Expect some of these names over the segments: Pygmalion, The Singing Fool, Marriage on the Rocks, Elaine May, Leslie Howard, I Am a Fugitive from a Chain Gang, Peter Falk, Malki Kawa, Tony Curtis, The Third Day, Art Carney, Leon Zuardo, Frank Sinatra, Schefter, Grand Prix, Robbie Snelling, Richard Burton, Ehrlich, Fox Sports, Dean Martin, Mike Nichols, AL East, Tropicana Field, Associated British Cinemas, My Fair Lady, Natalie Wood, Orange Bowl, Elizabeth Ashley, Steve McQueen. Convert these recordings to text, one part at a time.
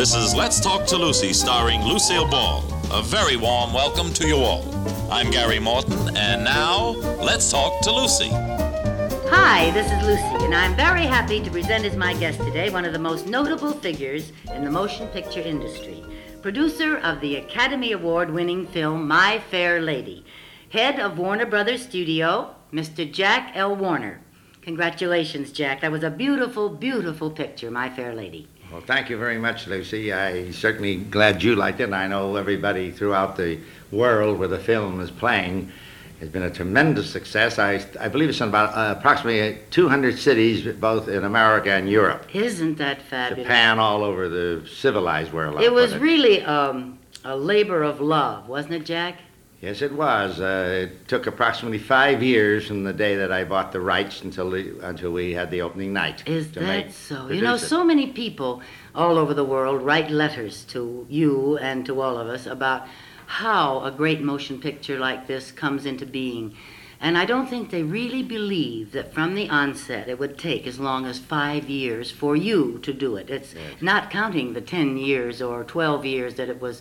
This is Let's Talk to Lucy, starring Lucille Ball. A very warm welcome to you all. I'm Gary Morton, and now, Let's Talk to Lucy. Hi, this is Lucy, and I'm very happy to present as my guest today one of the most notable figures in the motion picture industry, producer of the Academy Award-winning film My Fair Lady, head of Warner Brothers Studio, Mr. Jack L. Warner. Congratulations, Jack. That was a beautiful, beautiful picture, My Fair Lady. Well, thank you very much, Lucy. I'm certainly glad you liked it, and I know everybody throughout the world where the film is playing has been a tremendous success. I believe it's in about approximately 200 cities, both in America and Europe. Isn't that fabulous? Japan, all over the civilized world. It was really a labor of love, wasn't it, Jack? Yes, it was. It took approximately 5 years from the day that I bought the rights until we had the opening night. Is that so? You know, so many people all over the world write letters to you and to all of us about how a great motion picture like this comes into being. And I don't think they really believe that from the onset it would take as long as 5 years for you to do it. It's not counting the 10 years or 12 years that it was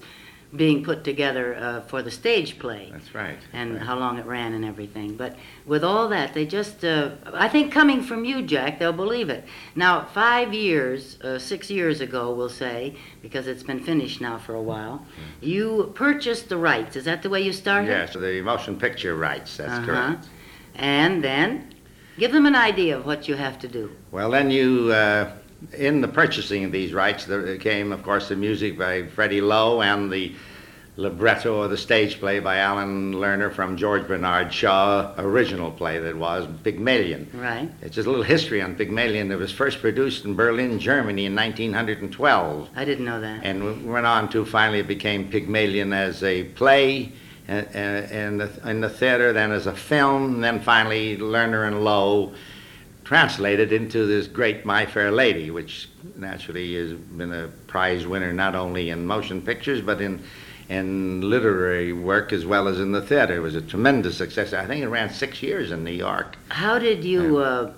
being put together for the stage play. That's right. And how long it ran and everything. But with all that, they just, I think coming from you, Jack, they'll believe it. Now, 5 years, 6 years ago, we'll say, because it's been finished now for a while, you purchased the rights. Is that the way you started? Yes, the motion picture rights, that's correct. And then, give them an idea of what you have to do. Well, then you... in the purchasing of these rights, there came, of course, the music by Freddie Lowe and the libretto or the stage play by Alan Lerner from George Bernard Shaw, original play that was, Pygmalion. Right. It's just a little history on Pygmalion. It was first produced in Berlin, Germany in 1912. I didn't know that. And went on to finally it became Pygmalion as a play in the theater, then as a film, then finally Lerner and Lowe translated into this great My Fair Lady, which naturally has been a prize winner not only in motion pictures but in literary work as well as in the theater. It was a tremendous success. I think it ran 6 years in New York. How did you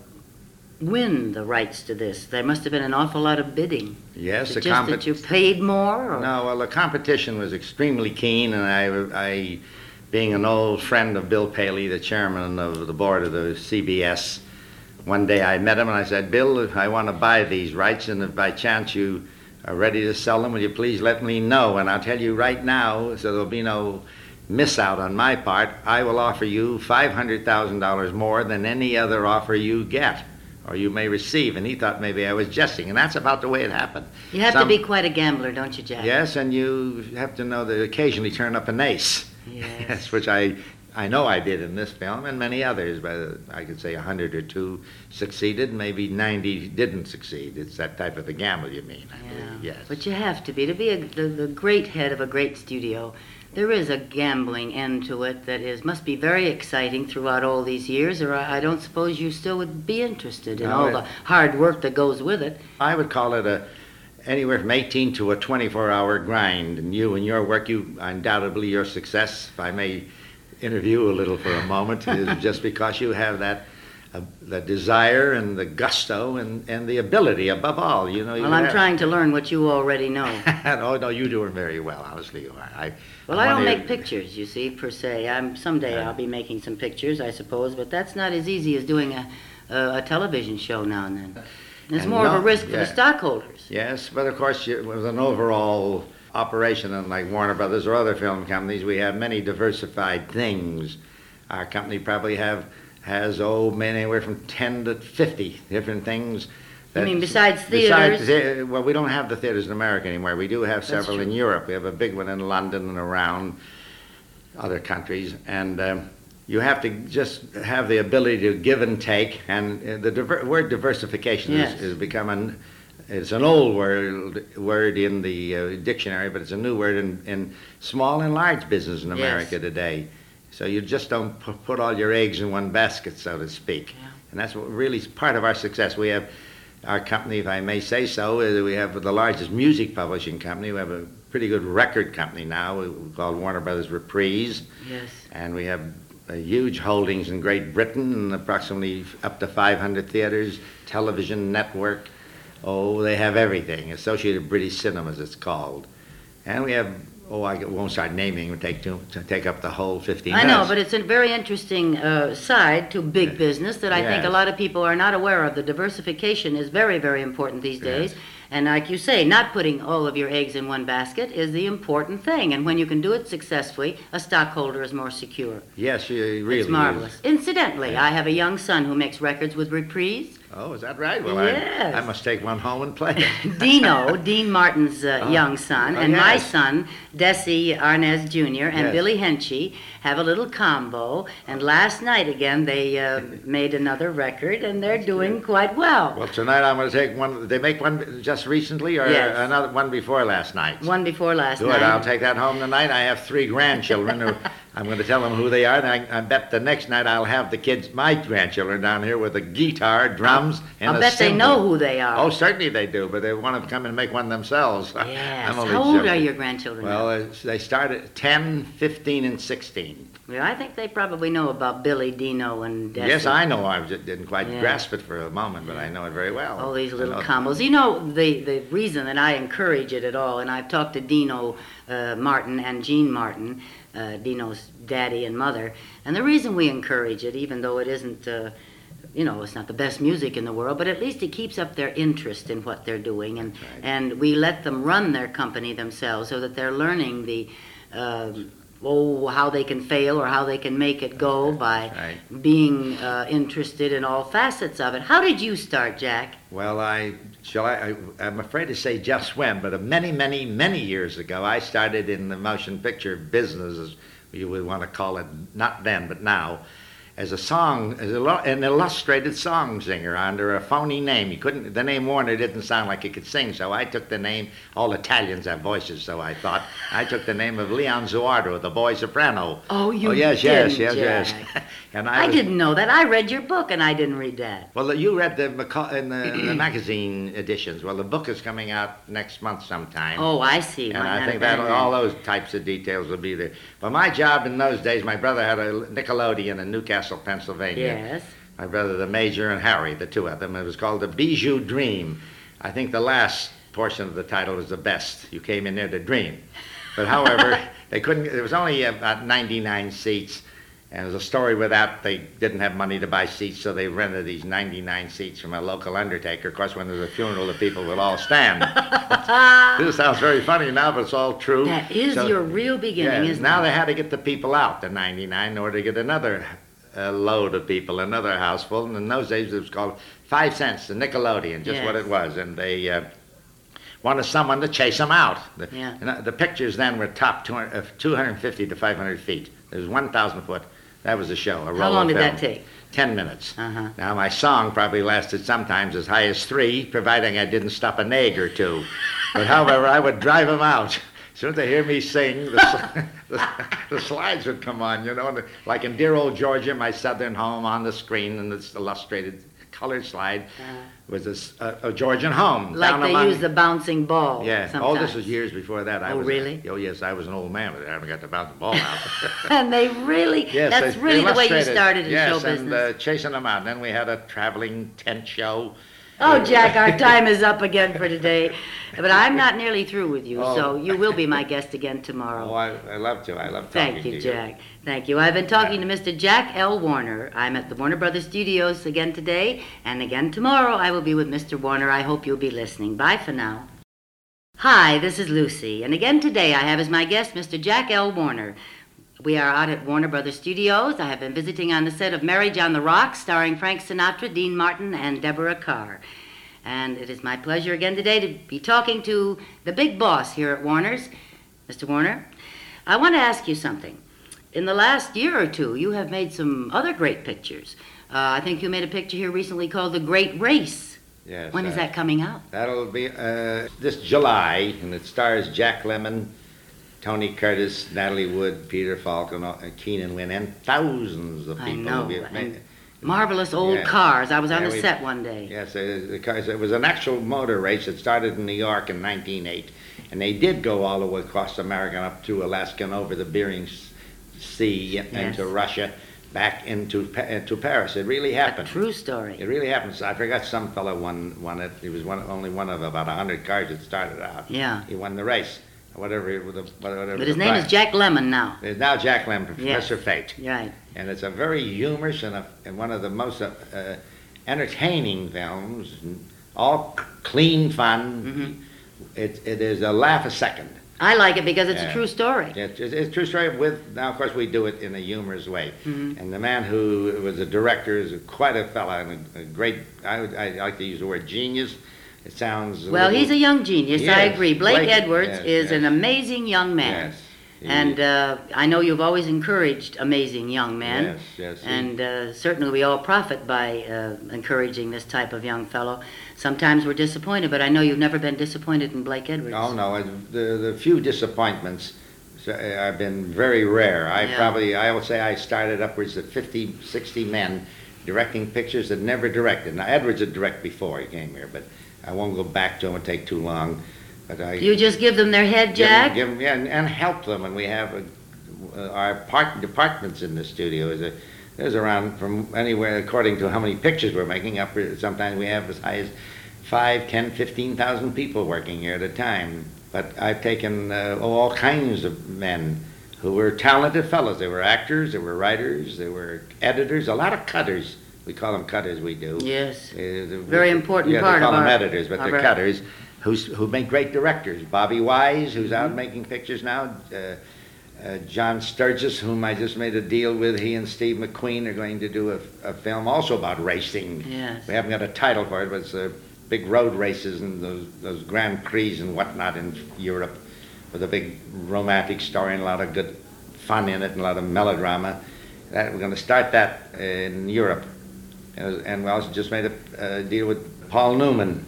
win the rights to this? There must have been an awful lot of bidding. Yes. That you paid more? Or? No, well, the competition was extremely keen, and I being an old friend of Bill Paley, the chairman of the board of the CBS, one day I met him and I said, Bill, I want to buy these rights, and if by chance you are ready to sell them, will you please let me know? And I'll tell you right now, so there'll be no miss out on my part, I will offer you $500,000 more than any other offer you get, or you may receive. And he thought maybe I was jesting, and that's about the way it happened. You have to be quite a gambler, don't you, Jack? Yes, and you have to know that occasionally turn up an ace. Yes. Which I know I did in this film and many others, but I could say 100 or 2 succeeded, maybe 90 didn't succeed. It's that type of a gamble, you mean, I believe, yes. But you have to be the great head of a great studio, there is a gambling end to it that must be very exciting throughout all these years, or I don't suppose you still would be interested in the hard work that goes with it. I would call it anywhere from 18 to a 24-hour grind, and your work, undoubtedly your success, if I may interview a little for a moment, is just because you have that the desire and the gusto and the ability above all, you know. I'm trying to learn what you already know. Oh, no, you do it very well, honestly. I don't make pictures, you see, per se. Someday I'll be making some pictures, I suppose, but that's not as easy as doing a television show now and then. It's more of a risk for the stockholders. Yes, but of course, it was an overall operation, unlike Warner Brothers or other film companies. We have many diversified things. Our company probably has anywhere from 10 to 50 different things. I mean, besides theaters? Well, we don't have the theaters in America anymore. We do have several in Europe. We have a big one in London and around other countries. And you have to just have the ability to give and take. And the word diversification has become it's an old word in the dictionary, but it's a new word in small and large business in America today. So you just don't put all your eggs in one basket, so to speak. Yeah. And that's what really is part of our success. We have our company, if I may say so, we have the largest music publishing company. We have a pretty good record company now called Warner Brothers Reprise. Yes. And we have huge holdings in Great Britain, and approximately up to 500 theaters, television network, Oh, they have everything. Associated British Cinemas, it's called. And we have, oh, I won't start naming. It would take up the whole 15 minutes. I know, but it's a very interesting side to big business that I think a lot of people are not aware of. The diversification is very, very important these days. And like you say, not putting all of your eggs in one basket is the important thing. And when you can do it successfully, a stockholder is more secure. Yes, you really. It's marvelous. Is. Incidentally, I have a young son who makes records with Reprise. Oh, is that right? Well, yes. I must take one home and play it. Dino, Dean Martin's young son, and my son, Desi Arnaz Jr., and Billy Henchy have a little combo. And last night, again, they made another record, and they're doing quite well. Well, tonight I'm going to take one. They make one just recently, or another one before last night? One before last night. Good, I'll take that home tonight. I have three grandchildren who... I'm going to tell them who they are, and I bet the next night I'll have the kids, my grandchildren, down here with a guitar, drums, and a cymbal. They know who they are. Oh, certainly they do, but they want to come and make one themselves. Yes. How old are your grandchildren now? Well, they start at 10, 15, and 16. Well, I think they probably know about Billy, Dino, and Desi. Yes, I know. I didn't quite grasp it for a moment, but I know it very well. All these little combos. You know, the reason that I encourage it at all, and I've talked to Dino Martin and Jean Martin, Dino's daddy and mother. And the reason we encourage it, even though it isn't, it's not the best music in the world, but at least it keeps up their interest in what they're doing. And and we let them run their company themselves so that they're learning the, how they can fail or how they can make it go by being interested in all facets of it. How did you start, Jack? Well, I'm afraid to say just when, but many, many, many years ago, I started in the motion picture business, as you would want to call it, not then, but now, as an illustrated song singer under a phony name. The name Warner didn't sound like he could sing, so I took the name, all Italians have voices, so I thought, I took the name of Leon Zuardo, the boy soprano. Oh, you yes. And I didn't know that. I read your book, and I didn't read that. Well, you read the magazine editions. Well, the book is coming out next month sometime. Oh, I see. And I think that all those types of details will be there. But my job in those days, my brother had a Nickelodeon in Newcastle, Pennsylvania. Yes. My brother, the Major, and Harry, the two of them. It was called the Bijou Dream. I think the last portion of the title was the best. You came in there to dream. But however, they couldn't. There was only about 99 seats. And there's a story with that. They didn't have money to buy seats, so they rented these 99 seats from a local undertaker. Of course, when there's a funeral, the people will all stand. This sounds very funny now, but it's all true. That is your real beginning, isn't it? Now they had to get the people out, the 99, in order to get another load of people, another houseful. And in those days, it was called 5 cents, the Nickelodeon, just what it was. And they... wanted someone to chase them out. The pictures then were top 250 to 500 feet. There was 1,000 foot. That was the show. How long did that take? 10 minutes. Uh-huh. Now, my song probably lasted sometimes as high as 3, providing I didn't stop an egg or two. But however, I would drive them out. As soon as they hear me sing, the slides would come on, like in dear old Georgia, my southern home on the screen, and it's illustrated colored slide. Was a Georgian home. Like they use the bouncing ball. Yeah. Sometimes. Oh, this was years before that. Really? Oh, yes. I was an old man, but I haven't got to bounce the ball out. And they really, yes, that's really the way you started in show business. Yes, and chasing them out. Then we had a traveling tent show. Oh, Jack, our time is up again for today. But I'm not nearly through with you, so you will be my guest again tomorrow. Oh, I love to. I love talking to you. Thank you, Jack. Thank you. I've been talking to Mr. Jack L. Warner. I'm at the Warner Brothers Studios again today, and again tomorrow I will be with Mr. Warner. I hope you'll be listening. Bye for now. Hi, this is Lucy, and again today I have as my guest Mr. Jack L. Warner. We are out at Warner Brothers Studios. I have been visiting on the set of Marriage on the Rocks, starring Frank Sinatra, Dean Martin, and Deborah Kerr. And it is my pleasure again today to be talking to the big boss here at Warner's. Mr. Warner, I want to ask you something. In the last year or two, you have made some other great pictures. I think you made a picture here recently called The Great Race. Yes. When is that coming out? That'll be this July, and it stars Jack Lemmon, Tony Curtis, Natalie Wood, Peter Falk, and Keenan Wynn, and thousands of people. I know. Marvelous old cars. I was on the set one day. Yes, the cars. It was an actual motor race that started in New York in 1908, and they did go all the way across America and up to Alaska and over the Bering Sea into Russia. back into Paris. It really happened. A true story. It really happened. So I forgot some fellow won it. He was only one of about 100 cars that started out. Yeah. He won the race. Whatever. But his name is Jack Lemmon now. It's now Jack Lemmon, Professor Fate. Right. And it's a very humorous and one of the most entertaining films. All clean fun. Mm-hmm. It is a laugh a second. I like it because it's a true story. It's a true story with, now of course we do it in a humorous way. Mm-hmm. And the man who was a director is quite a fella and a great, I like to use the word genius. It sounds... Well, he's a young genius, yes, I agree. Blake Edwards is an amazing young man. Yes. And I know you've always encouraged amazing young men. Yes. And certainly we all profit by encouraging this type of young fellow. Sometimes we're disappointed, but I know you've never been disappointed in Blake Edwards. Oh, no. The few disappointments have been very rare. I would say I started upwards of 50, 60 men directing pictures that never directed. Now, Edwards had directed before he came here, but I won't go back to him. It would take too long. You just give them their head, Jack? Give them, and help them. And we have our departments in the studio. There's around from anywhere, according to how many pictures we're making, up sometimes we have as high as 5, 10, 15,000 people working here at a time. But I've taken all kinds of men who were talented fellows. They were actors, they were writers, they were editors, a lot of cutters. We call them cutters, we do. Yes, very important part of our... Yeah, they call them editors, but they're cutters. Who make great directors. Bobby Wise, who's out making pictures now. John Sturgis, whom I just made a deal with. He and Steve McQueen are going to do a film also about racing. Yes. We haven't got a title for it, but it's big road races and those Grand Prix and whatnot in Europe with a big romantic story and a lot of good fun in it and a lot of melodrama. We're going to start that in Europe. And we also just made a deal with Paul Newman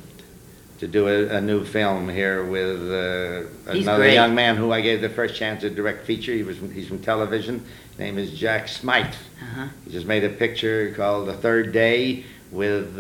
to do a new film here with another young man who I gave the first chance to direct feature. He's from television. His name is Jack Smythe. Uh-huh. He just made a picture called The Third Day with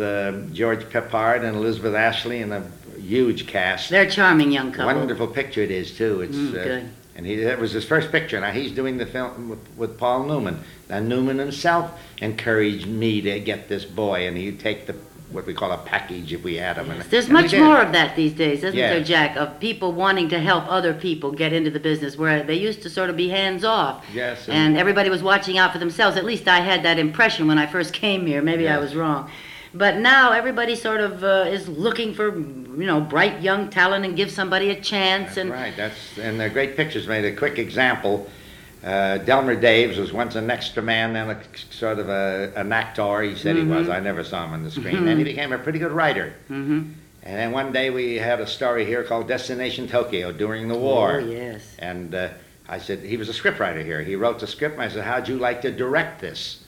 George Peppard and Elizabeth Ashley and a huge cast. They're a charming young couple. Wonderful picture it is, too. It's good. And that was his first picture. Now, he's doing the film with Paul Newman. Now, Newman himself encouraged me to get this boy, and he'd take the what we call a package if we had them. Yes, there's much more of that these days, isn't there, Jack, of people wanting to help other people get into the business, where they used to sort of be hands-off. Yes. And everybody was watching out for themselves. At least I had that impression when I first came here. Maybe I was wrong. But now everybody sort of is looking for, bright young talent and give somebody a chance. That's right. And the great pictures made a quick example. Delmer Daves was once an extra man and an actor, he said he was. I never saw him on the screen. Mm-hmm. And he became a pretty good writer. Mm-hmm. And then one day we had a story here called Destination Tokyo during the war. Oh, yes. And I said, he was a scriptwriter here. He wrote the script, and I said, how'd you like to direct this?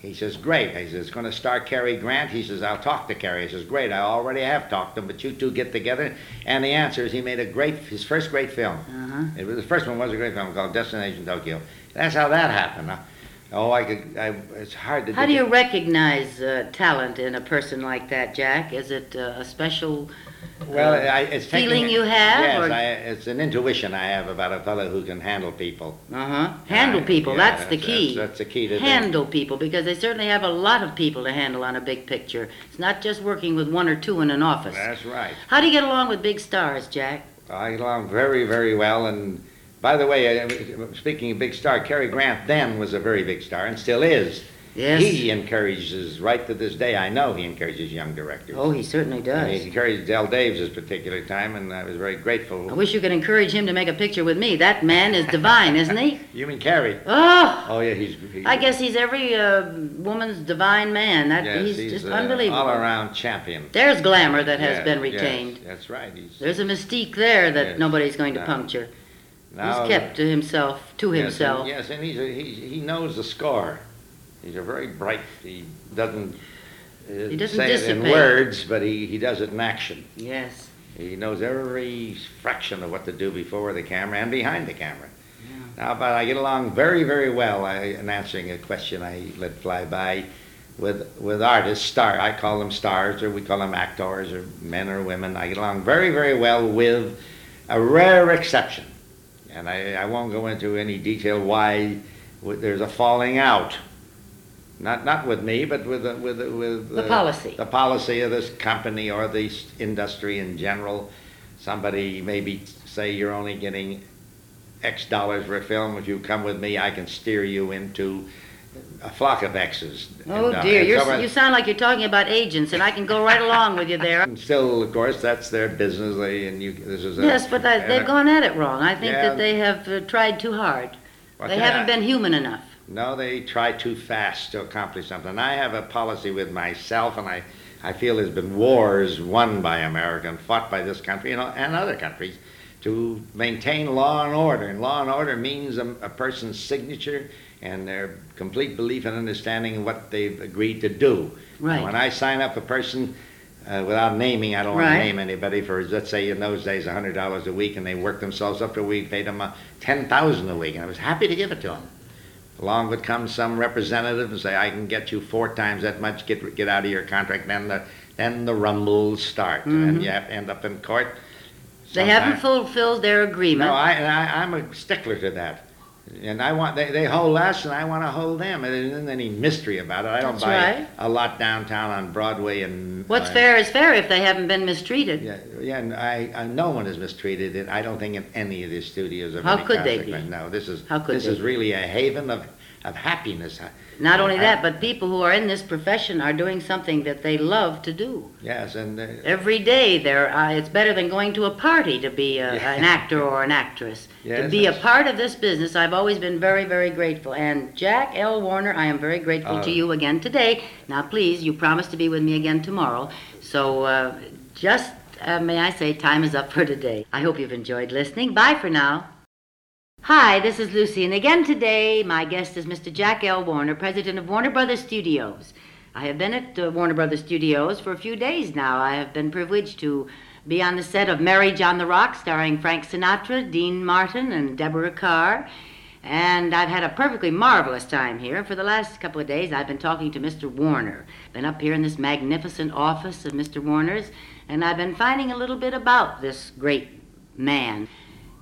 He says, great. I said, it's going to star Cary Grant. He says, I'll talk to Cary. He says, great, I already have talked to him, but you two get together. And the answer is he made his first great film. Uh-huh. The first one was a great film called Destination Tokyo. That's how that happened. It's hard to do. How do you recognize talent in a person like that, Jack? Is it a special feeling you have? Yes, it's an intuition I have about a fellow who can handle people. Uh-huh. Handle people, that's the key. That's the key to handle people, because they certainly have a lot of people to handle on a big picture. It's not just working with one or two in an office. That's right. How do you get along with big stars, Jack? I get along very, very well, and by the way, speaking of big star, Cary Grant then was a very big star and still is. Yes. He encourages, right to this day, I know he encourages young directors. Oh, he certainly does. And he encouraged Del Daves this particular time, and I was very grateful. I wish you could encourage him to make a picture with me. That man is divine, isn't he? You mean Cary? Oh! Oh, yeah, he's I guess he's every woman's divine man. He's just unbelievable. All-around champion. There's glamour that has been retained. Yes, that's right. There's a mystique there that nobody's going to puncture. Now, he's kept to himself, and he knows the score. He's a very bright. He doesn't say it in words, but he does it in action. Yes. He knows every fraction of what to do before the camera and behind the camera. Yeah. Now, but I get along very, very well. In answering a question I let fly by, with artists, I call them stars, or we call them actors, or men or women. I get along very, very well with a rare exception, and I won't go into any detail why there's a falling out. Not with me, but with the policy. The policy of this company or this industry in general. Somebody maybe say you're only getting X dollars for a film. If you come with me, I can steer you into a flock of X's. Oh dear, you sound like you're talking about agents, and I can go right along with you there. And still, of course, that's their business. Yes, but they've gone at it wrong. I think that they have tried too hard. They haven't been human enough. No, they try too fast to accomplish something. I have a policy with myself, and I feel there's been wars won by America and fought by this country and other countries to maintain law and order. And law and order means a person's signature and their complete belief and understanding of what they've agreed to do. Right. And when I sign up a person, without naming, I don't want to name anybody, for, let's say in those days, $100 a week, and they worked themselves up to a week, paid them $10,000 a week, and I was happy to give it to them. Along would come some representative and say, I can get you 4 times that much, get out of your contract, then the rumbles start, and you have to end up in court. Sometime. They haven't fulfilled their agreement. No, I'm a stickler to that. And I want they hold us, and I want to hold them. There isn't any mystery about it. I don't buy a lot downtown on Broadway. And what's fair is fair if they haven't been mistreated. Yeah, and no one is mistreated. And I don't think in any of these studios of any consequence. How could they be? No, this is really a haven of happiness. Not only that, but people who are in this profession are doing something that they love to do. Yes, and every day it's better than going to a party to be an actor or an actress. Yes, to be a part of this business, I've always been very, very grateful. And Jack L. Warner, I am very grateful to you again today. Now, please, you promised to be with me again tomorrow. So, may I say, time is up for today. I hope you've enjoyed listening. Bye for now. Hi, this is Lucy, and again today my guest is Mr. Jack L. Warner, president of Warner Brothers Studios. I have been at Warner Brothers Studios for a few days now. I have been privileged to be on the set of Marriage on the Rocks, starring Frank Sinatra, Dean Martin, and Deborah Kerr. And I've had a perfectly marvelous time here. For the last couple of days, I've been talking to Mr. Warner. Been up here in this magnificent office of Mr. Warner's, and I've been finding a little bit about this great man.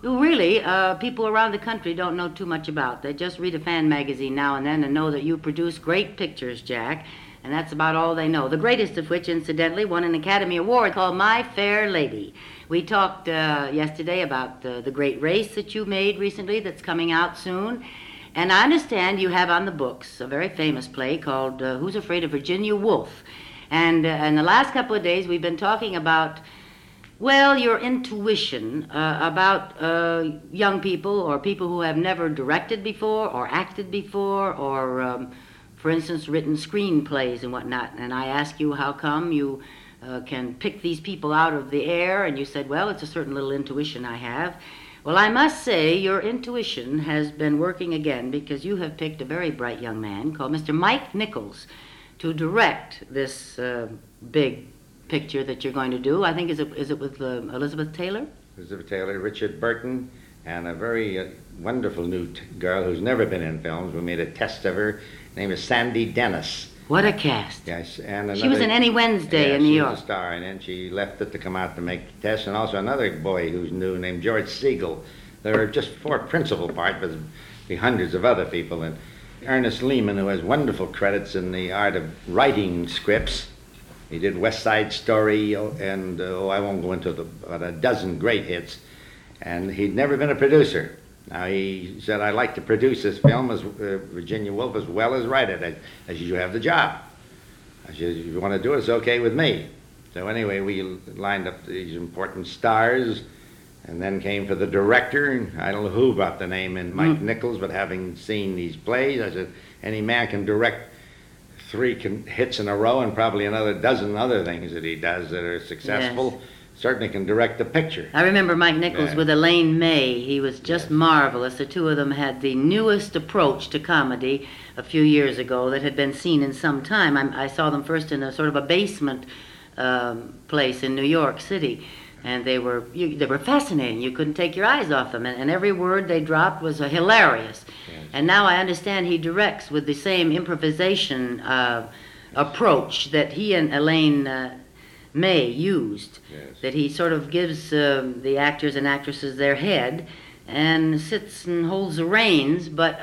Really, people around the country don't know too much about. They just read a fan magazine now and then and know that you produce great pictures, Jack, and that's about all they know. The greatest of which, incidentally, won an Academy Award called My Fair Lady. We talked yesterday about The Great Race that you made recently that's coming out soon, and I understand you have on the books a very famous play called Who's Afraid of Virginia Woolf? And in the last couple of days, we've been talking about your intuition about young people or people who have never directed before or acted before or, for instance, written screenplays and whatnot. And I asked you how come you can pick these people out of the air, and you said, well, it's a certain little intuition I have. Well, I must say your intuition has been working again because you have picked a very bright young man called Mr. Mike Nichols to direct this big picture that you're going to do. I think is it with Elizabeth Taylor? Elizabeth Taylor, Richard Burton, and a very wonderful new girl who's never been in films. We made a test of her. Her name is Sandy Dennis. What a cast! Yes, and she was in Any Wednesday in New York. She was a star, and then she left it to come out to make the test. And also another boy who's new named George Siegel. There are just 4 principal parts, but be hundreds of other people. And Ernest Lehman, who has wonderful credits in the art of writing scripts. He did West Side Story and, I won't go into but a dozen great hits. And he'd never been a producer. Now, he said, I'd like to produce this film as Virginia Woolf as well as write it. I said, you have the job. I said, if you want to do it, it's okay with me. So anyway, we lined up these important stars and then came for the director. And I don't know who brought the name in, Mike Nichols, but having seen these plays, I said, any man can direct 3 hits in a row and probably another dozen other things that he does that are successful. Yes. Certainly can direct the picture. I remember Mike Nichols with Elaine May. He was just marvelous. The two of them had the newest approach to comedy a few years ago that had been seen in some time. I saw them first in a sort of a basement place in New York City, and they were fascinating. You couldn't take your eyes off them, and every word they dropped was hilarious. Yes. And now I understand he directs with the same improvisation approach that he and Elaine May used, that he sort of gives the actors and actresses their head and sits and holds the reins, but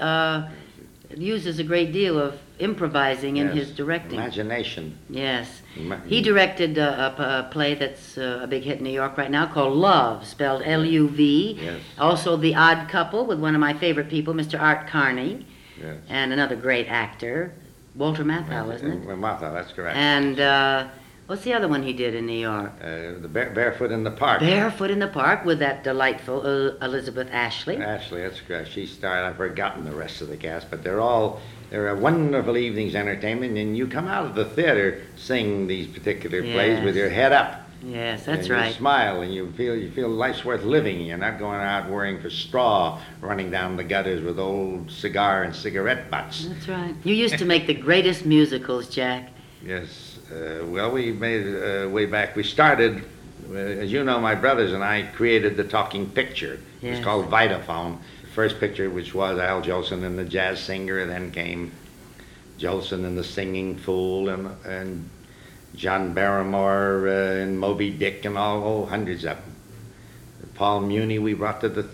uses a great deal of improvising in his directing. Imagination. Yes. He directed a play that's a big hit in New York right now called Love, spelled L-U-V. Yes. Also The Odd Couple with one of my favorite people, Mr. Art Carney. Yes. And another great actor, Walter Matthau, isn't it? Matthau, that's correct. And what's the other one he did in New York? The Barefoot in the Park. Barefoot in the Park with that delightful Elizabeth Ashley. Ashley, that's correct. She starred. I've forgotten the rest of the cast, but they're a wonderful evening's entertainment, and you come out of the theater singing these particular plays with your head up. Yes, that's right. You smile and you feel life's worth living. You're not going out worrying for straw, running down the gutters with old cigar and cigarette butts. That's right. You used to make the greatest musicals, Jack. Yes. Well, we made way back. We started, as you know, my brothers and I created the talking picture. Yes. It was called Vitaphone. The first picture, which was Al Jolson and the Jazz Singer, and then came Jolson and the Singing Fool, and John Barrymore and Moby Dick, and hundreds of them. Paul Muni, we brought to the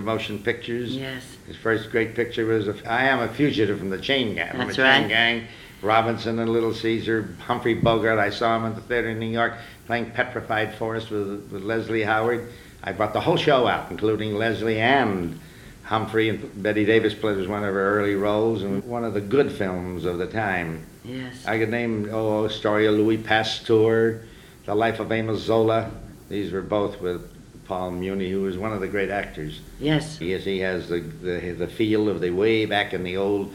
motion pictures. Yes. His first great picture was I Am a Fugitive from the Chain Gang. That's right. Chain Gang. Robinson and Little Caesar, Humphrey Bogart. I saw him at the theater in New York playing Petrified Forest with Leslie Howard. I brought the whole show out, including Leslie and Humphrey, and Betty Davis played as one of her early roles, and one of the good films of the time. Yes. I could name Story of Louis Pasteur, The Life of Amos Zola. These were both with Paul Muni, who was one of the great actors. Yes. Yes, he has the feel of the way back in the old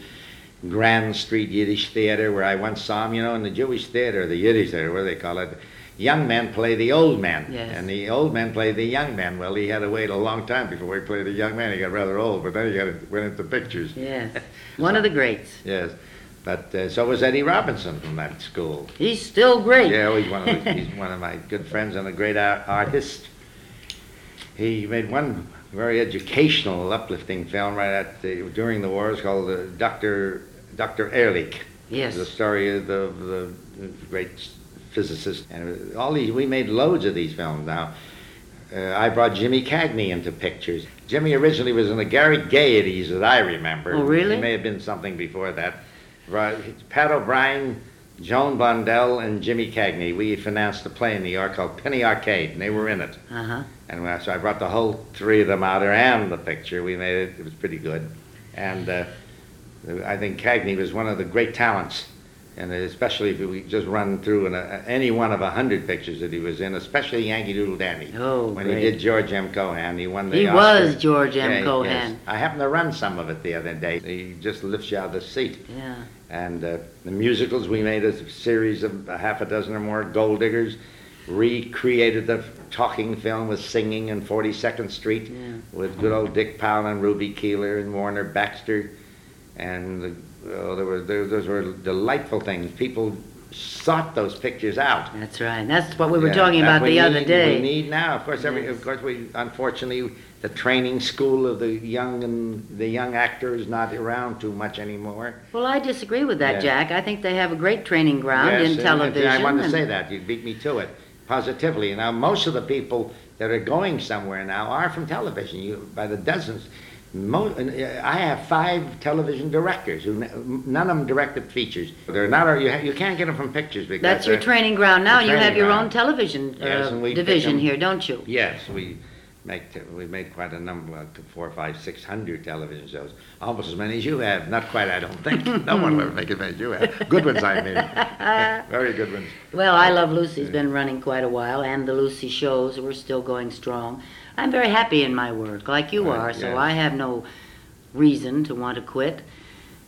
Grand Street Yiddish Theater, where I once saw him, in the Jewish Theater, the Yiddish Theater, what do they call it? Young men play the old men, and the old men play the young men. Well, he had to wait a long time before he played the young man. He got rather old, but then he went into pictures. Yes, one of the greats. Yes, but so was Eddie Robinson from that school. He's still great. Yeah, he's one of my good friends and a great artist. He made one very educational, uplifting film during the war. It's called Dr. Ehrlich. Yes. The story of the great physicist. And all these, we made loads of these films now. I brought Jimmy Cagney into pictures. Jimmy originally was in the Gary Gaieties that I remember. Oh, really? There may have been something before that. Pat O'Brien, Joan Blondell, and Jimmy Cagney. We financed a play in New York called Penny Arcade, and they were in it. Uh-huh. And so I brought the whole three of them out, and the picture. We made it. It was pretty good. And I think Cagney was one of the great talents, and especially if we just run through any one of 100 pictures that he was in, especially Yankee Doodle Dandy. Oh, when great. He did George M. Cohan, he won the Oscar. He was George M. Cohan. Yes. I happened to run some of it the other day. He just lifts you out of the seat. Yeah. And the musicals, we made a series of a half a dozen or more. Gold Diggers, recreated the talking film with singing, and 42nd Street with good old Dick Powell and Ruby Keeler and Warner Baxter. And those were delightful things. People sought those pictures out. That's right. That's what we were talking about other day. We need now, of course. We unfortunately the training school of the young actor is not around too much anymore. Well, I disagree with that, Jack. I think they have a great training ground in television. I wanted to say that. You beat me to it positively. Now most of the people that are going somewhere now are from television. By the dozens. I have 5 television directors who none of them directed features. They're not. You can't get them from pictures because that's your training ground now. You have your own television division here, don't you? Yes, we make quite a number, 400, 500, 600 television shows, almost as many as you have. Not quite, I don't think. No one will ever make as many as you have. Good ones, I mean. Very good ones. Well, I Love Lucy's been running quite a while, and the Lucy shows were still going strong. I'm very happy in my work, like you are, so I have no reason to want to quit.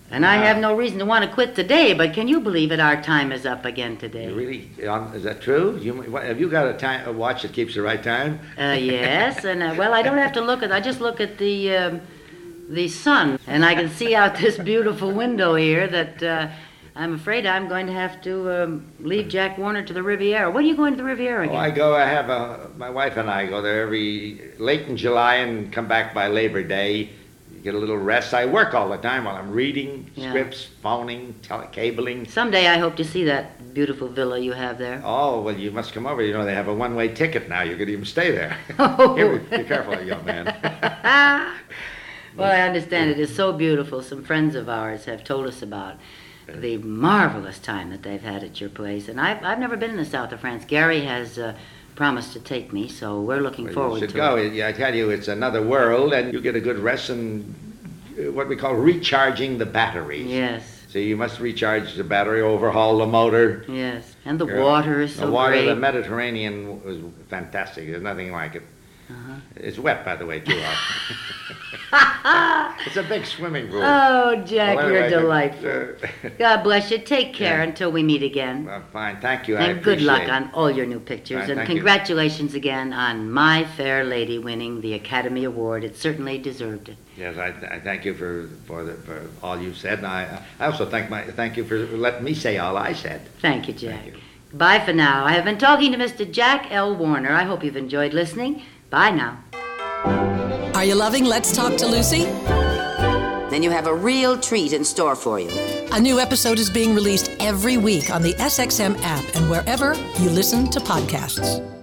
And I have no reason to want to quit today, but can you believe it? Our time is up again today. Really? Is that true? Have you got a watch that keeps the right time? Yes, and I don't have to look at it. I just look at the sun, and I can see out this beautiful window here that I'm afraid I'm going to have to leave Jack Warner to the Riviera. When are you going to the Riviera again? My wife and I go there every late in July and come back by Labor Day, get a little rest. I work all the time while I'm reading scripts, phoning, cabling. Someday I hope to see that beautiful villa you have there. Oh, well, you must come over. You know, they have a one-way ticket now. You could even stay there. Oh. Here, be careful, young man. Well, I understand it is so beautiful. Some friends of ours have told us about the marvelous time that they've had at your place. And I've never been in the south of France. Gary has promised to take me, so we're looking forward to it. You should go. I tell you, it's another world, and you get a good rest and what we call recharging the batteries. Yes. So you must recharge the battery, overhaul the motor. Yes, and the water is so great. The Mediterranean was fantastic. There's nothing like it. Uh-huh. It's wet, by the way, too often. It's a big swimming pool. Oh, Jack, you're delightful. God bless you. Take care until we meet again. Well, fine. Thank you. And good luck on all your new pictures. Fine, and congratulations again on My Fair Lady winning the Academy Award. It certainly deserved it. Yes, I thank you for all you said. And I also thank you for letting me say all I said. Thank you, Jack. Thank you. Bye for now. I have been talking to Mr. Jack L. Warner. I hope you've enjoyed listening. Bye now. Are you loving Let's Talk to Lucy? Then you have a real treat in store for you. A new episode is being released every week on the SXM app and wherever you listen to podcasts.